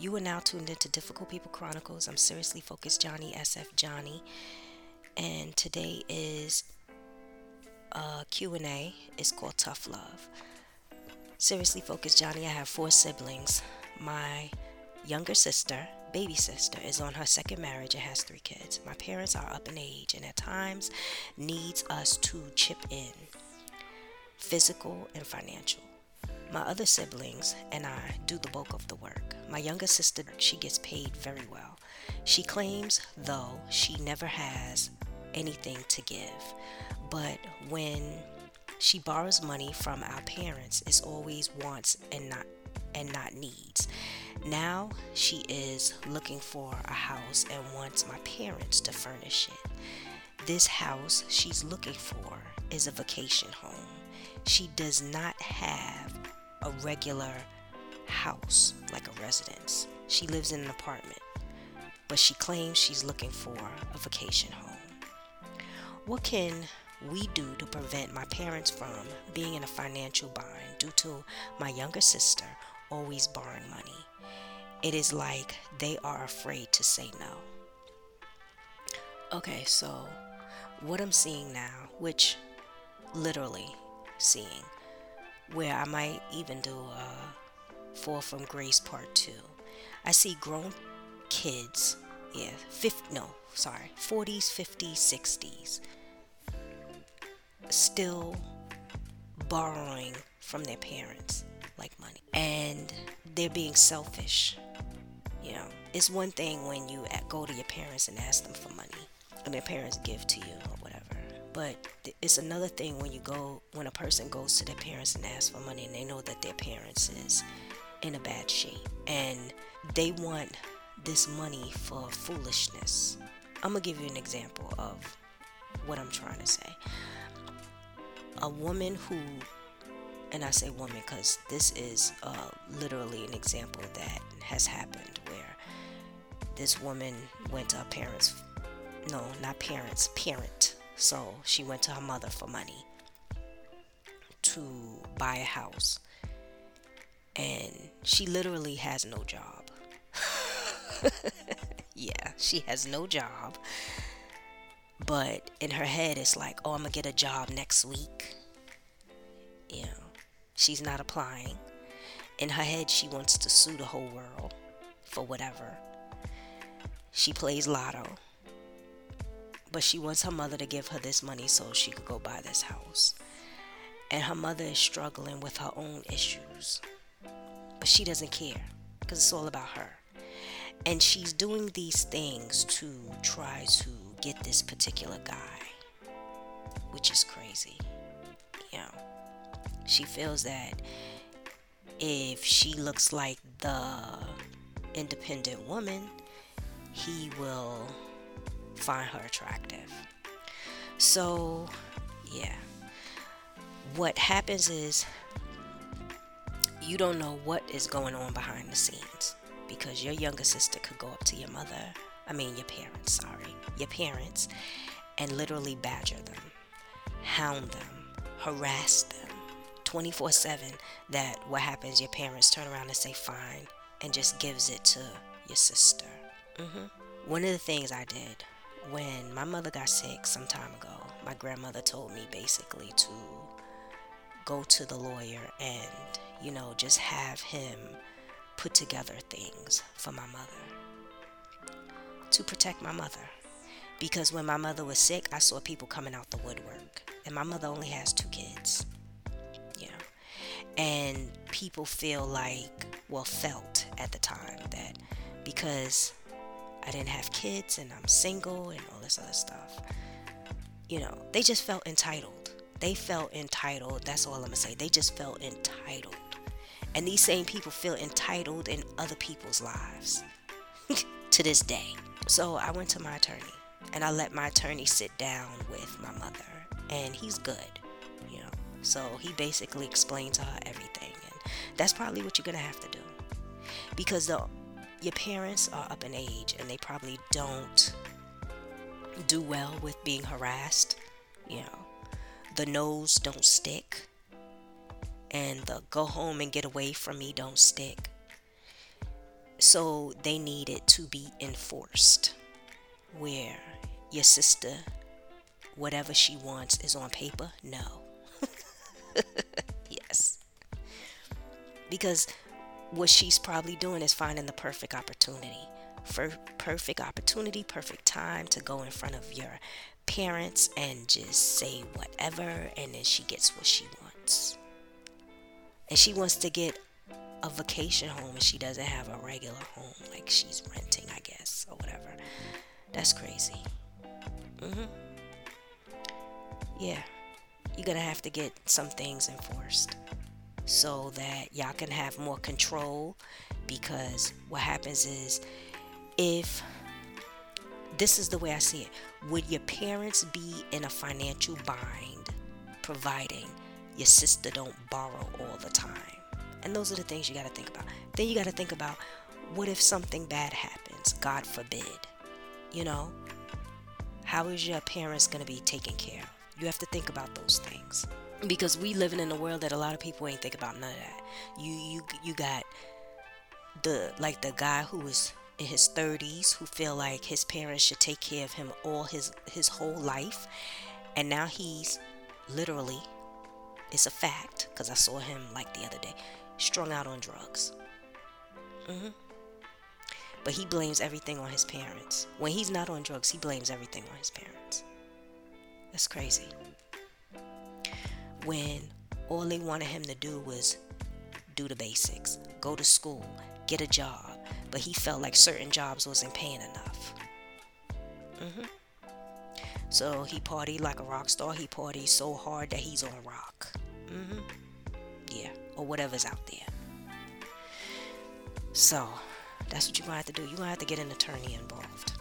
You are now tuned into Difficult People Chronicles. I'm Seriously Focused Johnnie, SF Johnnie. And today is a Q&A. It's called Tough Love. Seriously Focused Johnnie, I have 4 siblings. My younger sister, baby sister, is on her second marriage and has 3 kids. My parents are up in age and at times needs us to chip in, physical and financial. My other siblings and I do the bulk of the work. My younger sister, she gets paid very well. She claims, though, she never has anything to give. But when she borrows money from our parents, it's always wants and not needs. Now she is looking for a house and wants my parents to furnish it. This house she's looking for is a vacation home. She does not have a regular house like a residence. She lives in an apartment, but she claims she's looking for a vacation home. What can we do to prevent my parents from being in a financial bind due to my younger sister always borrowing money? It is like they are afraid to say no. Okay, so what I'm seeing now, which literally seeing, where I might even do a Fall From Grace Part 2. I see grown kids, 40s, 50s, 60s, still borrowing from their parents like money, and they're being selfish. You know, it's one thing when you go to your parents and ask them for money and their parents give to you or whatever, but it's another thing when a person goes to their parents and asks for money and they know that their parents is in a bad shape and they want this money for foolishness. I'm gonna give you an example of what I'm trying to say. A woman who, and I say woman because this is literally an example that has happened, where this woman went to her parent. So she went to her mother for money to buy a house. And she literally has no job. Yeah, she has no job. But in her head, it's like, oh, I'm going to get a job next week. You know, she's not applying. In her head, she wants to sue the whole world for whatever. She plays lotto. But she wants her mother to give her this money so she could go buy this house. And her mother is struggling with her own issues. But she doesn't care because it's all about her. And she's doing these things to try to get this particular guy, which is crazy. You know, she feels that if she looks like the independent woman, he will find her attractive. So yeah, what happens is you don't know what is going on behind the scenes, because your younger sister could go up to your parents and literally badger them, hound them, harass them 24/7, that what happens, your parents turn around and say fine and just gives it to your sister. One of the things I did when my mother got sick some time ago, my grandmother told me basically to go to the lawyer and, you know, just have him put together things for my mother to protect my mother. Because when my mother was sick, I saw people coming out the woodwork. And my mother only has 2 kids. Yeah. And people felt at the time that because I didn't have kids and I'm single and all this other stuff, you know, they just felt entitled. That's all I'm gonna say. They just felt entitled. And these same people feel entitled in other people's lives to this day. So I went to my attorney and I let my attorney sit down with my mother, and he's good, you know. So he basically explained to her everything, and that's probably what you're gonna have to do, because your parents are up in age and they probably don't do well with being harassed. You know, the no's don't stick and the go home and get away from me don't stick. So they needed to be enforced, where your sister, whatever she wants is on paper. No. Yes. Because what she's probably doing is finding the perfect opportunity. For perfect opportunity, perfect time to go in front of your parents and just say whatever, and then she gets what she wants. And she wants to get a vacation home, and she doesn't have a regular home, like she's renting, I guess, or whatever. That's crazy. Yeah, you're gonna have to get some things enforced so that y'all can have more control, because what happens is, if this is the way I see it, would your parents be in a financial bind providing your sister don't borrow all the time? And those are the things you got to think about. Then you got to think about, what if something bad happens, God forbid? You know, how is your parents going to be taken care of? You have to think about those things, because we living in a world that a lot of people ain't think about none of that. You got the guy who is in his 30s who feel like his parents should take care of him all his whole life, and now he's literally, it's a fact, because I saw him like the other day, strung out on drugs. But he blames everything on his parents. When he's not on drugs, he blames everything on his parents. That's crazy. When all they wanted him to do was do the basics, go to school, get a job, but he felt like certain jobs wasn't paying enough. So he partied like a rock star. He partied so hard that he's on rock. Yeah, or whatever's out there. So that's what you're going to have to do. You're going to have to get an attorney involved.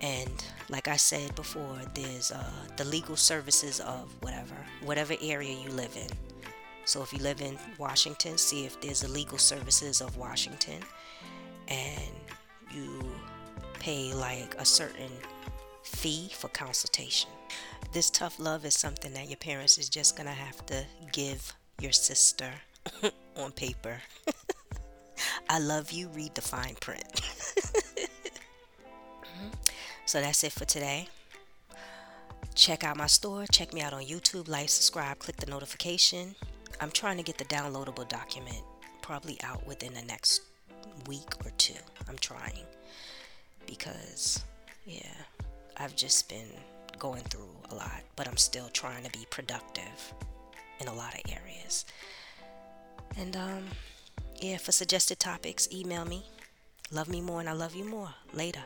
And like I said before, there's the legal services of whatever area you live in. So if you live in Washington, see if there's the legal services of Washington, and you pay like a certain fee for consultation. This tough love is something that your parents is just gonna have to give your sister on paper. I love you, read the fine print. So that's it for today. Check out my store, check me out on YouTube, like, subscribe, click the notification. I'm trying to get the downloadable document probably out within the next week or two. I'm trying, because I've just been going through a lot, but I'm still trying to be productive in a lot of areas. And for suggested topics, email me. Love me more and I love you more. Later.